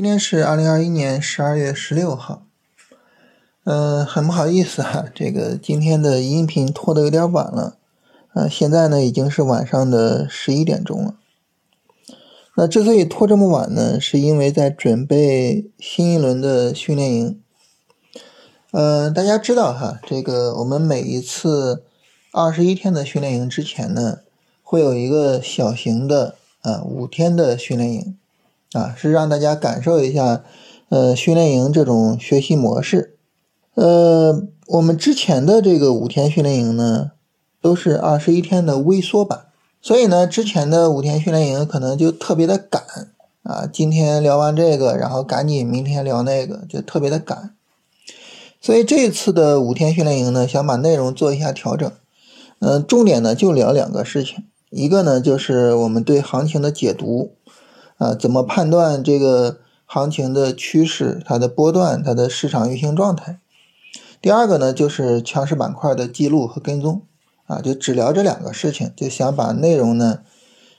今天是2021年12月16号，很不好意思今天的音频拖得有点晚了，现在呢已经是晚上的11点钟了。那之所以拖这么晚呢，是因为在准备新一轮的训练营。大家知道我们每一次21天的训练营之前呢，会有一个小型的5天的训练营。是让大家感受一下训练营这种学习模式。我们之前的这个5天训练营呢都是21天的微缩版。所以呢之前的5天训练营可能就特别的赶今天聊完这个，然后赶紧明天聊那个，就特别的赶。所以这次的5天训练营呢，想把内容做一下调整。重点呢就聊2个事情。一个呢就是我们对行情的解读。怎么判断这个行情的趋势，它的波段，它的市场运行状态。第二个呢就是强势板块的记录和跟踪。就只聊这2个事情，就想把内容呢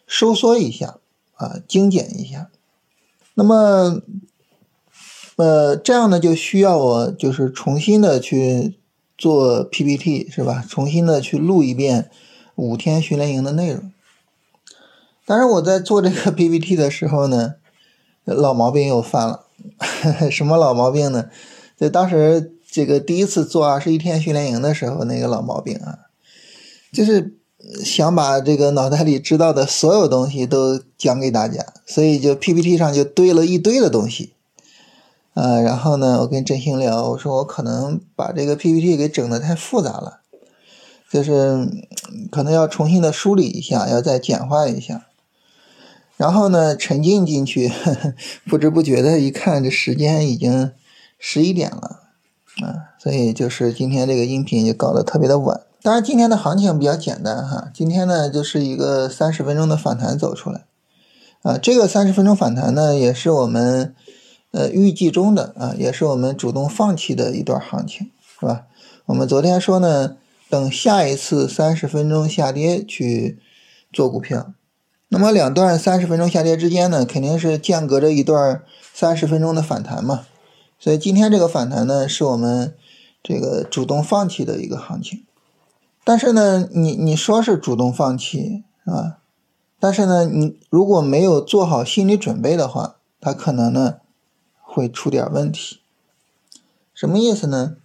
收缩一下精简一下。那么这样呢就需要我重新的去做 PPT， 是吧，重新的去录一遍5天训练营的内容。当然我在做这个 PPT 的时候呢，老毛病又犯了。什么老毛病呢？就当时这个第一次做21天训练营的时候那个老毛病就是想把这个脑袋里知道的所有东西都讲给大家，所以就 PPT 上就堆了一堆的东西。然后呢我跟振兴聊，我说我可能把这个 PPT 给整得太复杂了，可能要重新的梳理一下，要再简化一下。然后呢沉浸进去，不知不觉的一看这时间已经11点了。所以今天这个音频就搞得特别的晚。当然今天的行情比较简单今天呢一个30分钟的反弹走出来。这个30分钟反弹呢也是我们预计中的也是我们主动放弃的一段行情，是吧。我们昨天说呢等下一次30分钟下跌去做股票。那么两段30分钟下跌之间呢肯定是间隔着一段30分钟的反弹嘛。所以今天这个反弹呢是我们主动放弃的一个行情。但是呢你说是主动放弃但是呢你如果没有做好心理准备的话，它可能呢会出点问题。什么意思呢？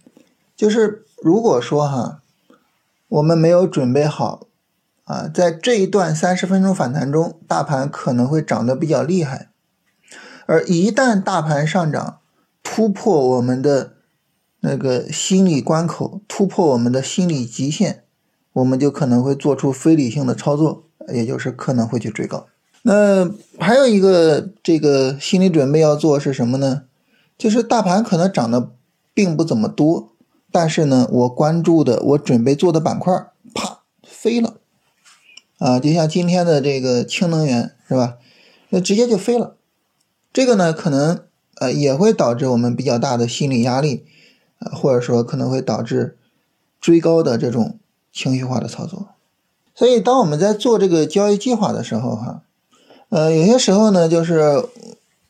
如果说我们没有准备好在这一段30分钟反弹中，大盘可能会涨得比较厉害。而一旦大盘上涨，突破我们的那个心理关口，突破我们的心理极限，我们就可能会做出非理性的操作，也就是可能会去追高。那还有一个心理准备要做是什么呢？大盘可能涨得并不怎么多，但是呢我关注的我准备做的板块啪飞了。就像今天的这个氢能源，是吧，那直接就飞了。这个呢可能也会导致我们比较大的心理压力，或者说可能会导致追高的这种情绪化的操作。所以当我们在做这个交易计划的时候有些时候呢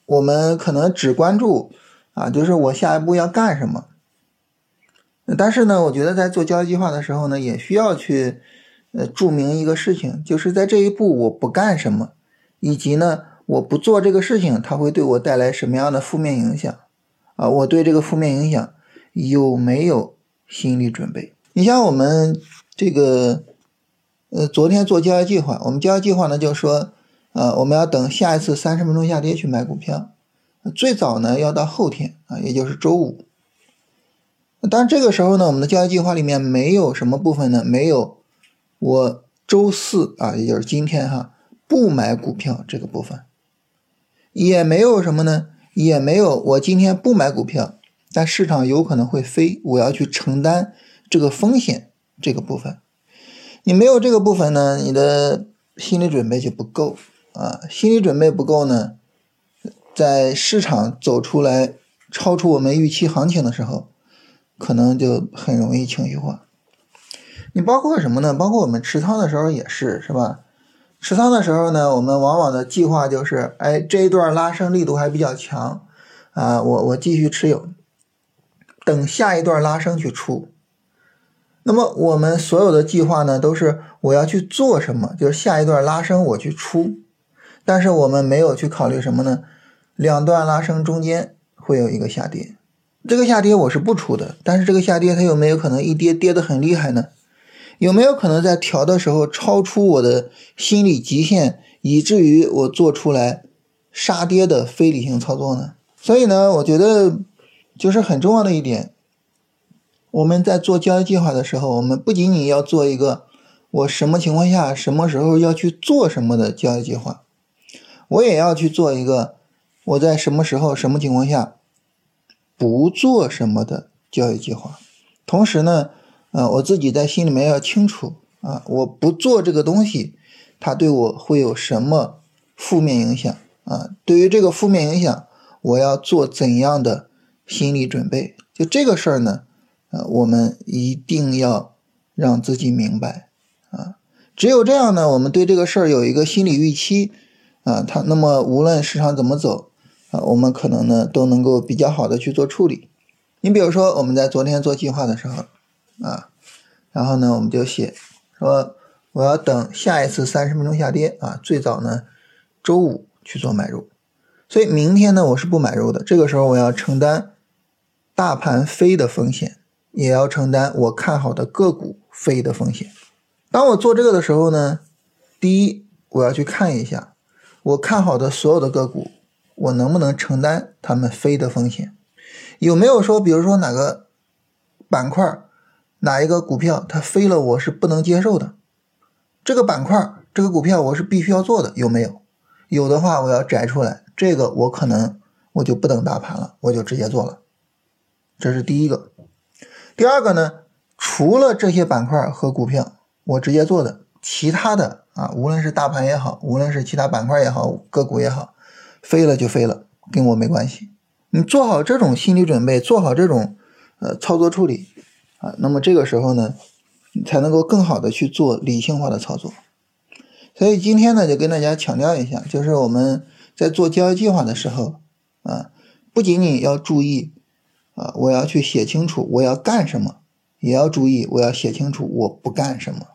我们可能只关注我下一步要干什么。但是呢我觉得在做交易计划的时候呢也需要去注明一个事情，在这一步我不干什么，以及呢我不做这个事情它会对我带来什么样的负面影响我对这个负面影响有没有心理准备。你像我们昨天做交易计划，我们交易计划呢说我们要等下一次30分钟下跌去买股票，最早呢要到后天也就是周五。当然这个时候呢我们的交易计划里面没有什么部分呢，没有我周四也就是今天不买股票这个部分，也没有什么呢，也没有我今天不买股票但市场有可能会飞，我要去承担这个风险这个部分。你没有这个部分呢你的心理准备就不够心理准备不够呢，在市场走出来超出我们预期行情的时候，可能就很容易情绪化。你包括什么呢？包括我们持仓的时候也是，是吧。持仓的时候呢我们往往的计划这一段拉升力度还比较强，我继续持有，等下一段拉升去出。那么我们所有的计划呢，都是我要去做什么，就是下一段拉升我去出，但是我们没有去考虑什么呢？两段拉升中间会有一个下跌，这个下跌我是不出的，但是这个下跌它有没有可能一跌跌得很厉害呢？有没有可能在调的时候超出我的心理极限，以至于我做出来杀跌的非理性操作呢？所以呢，我觉得就是很重要的一点，我们在做交易计划的时候，我们不仅仅要做一个我什么情况下什么时候要去做什么的交易计划，我也要去做一个我在什么时候什么情况下不做什么的交易计划。同时呢，我自己在心里面要清楚啊，我不做这个东西它对我会有什么负面影响啊？对于这个负面影响我要做怎样的心理准备，就这个事儿呢，我们一定要让自己明白啊。只有这样呢，我们对这个事儿有一个心理预期啊，它那么无论市场怎么走啊，我们可能呢都能够比较好的去做处理。你比如说我们在昨天做计划的时候啊，然后呢我们就写说我要等下一次30分钟下跌啊，最早呢周五去做买入，所以明天呢我是不买入的，这个时候我要承担大盘飞的风险，也要承担我看好的个股飞的风险。当我做这个的时候呢，第一我要去看一下我看好的所有的个股我能不能承担他们飞的风险，有没有说比如说哪个板块哪一个股票它飞了我是不能接受的，这个板块这个股票我是必须要做的，有没有？有的话我要摘出来，这个我可能我就不等大盘了，我就直接做了，这是第一个。第二个呢，除了这些板块和股票我直接做的，其他的啊，无论是大盘也好，无论是其他板块也好，个股也好，飞了就飞了，跟我没关系。你做好这种心理准备，做好这种操作处理啊，那么这个时候呢你才能够更好的去做理性化的操作。所以今天呢就跟大家强调一下，就是我们在做交易计划的时候啊，不仅仅要注意啊我要去写清楚我要干什么，也要注意我要写清楚我不干什么。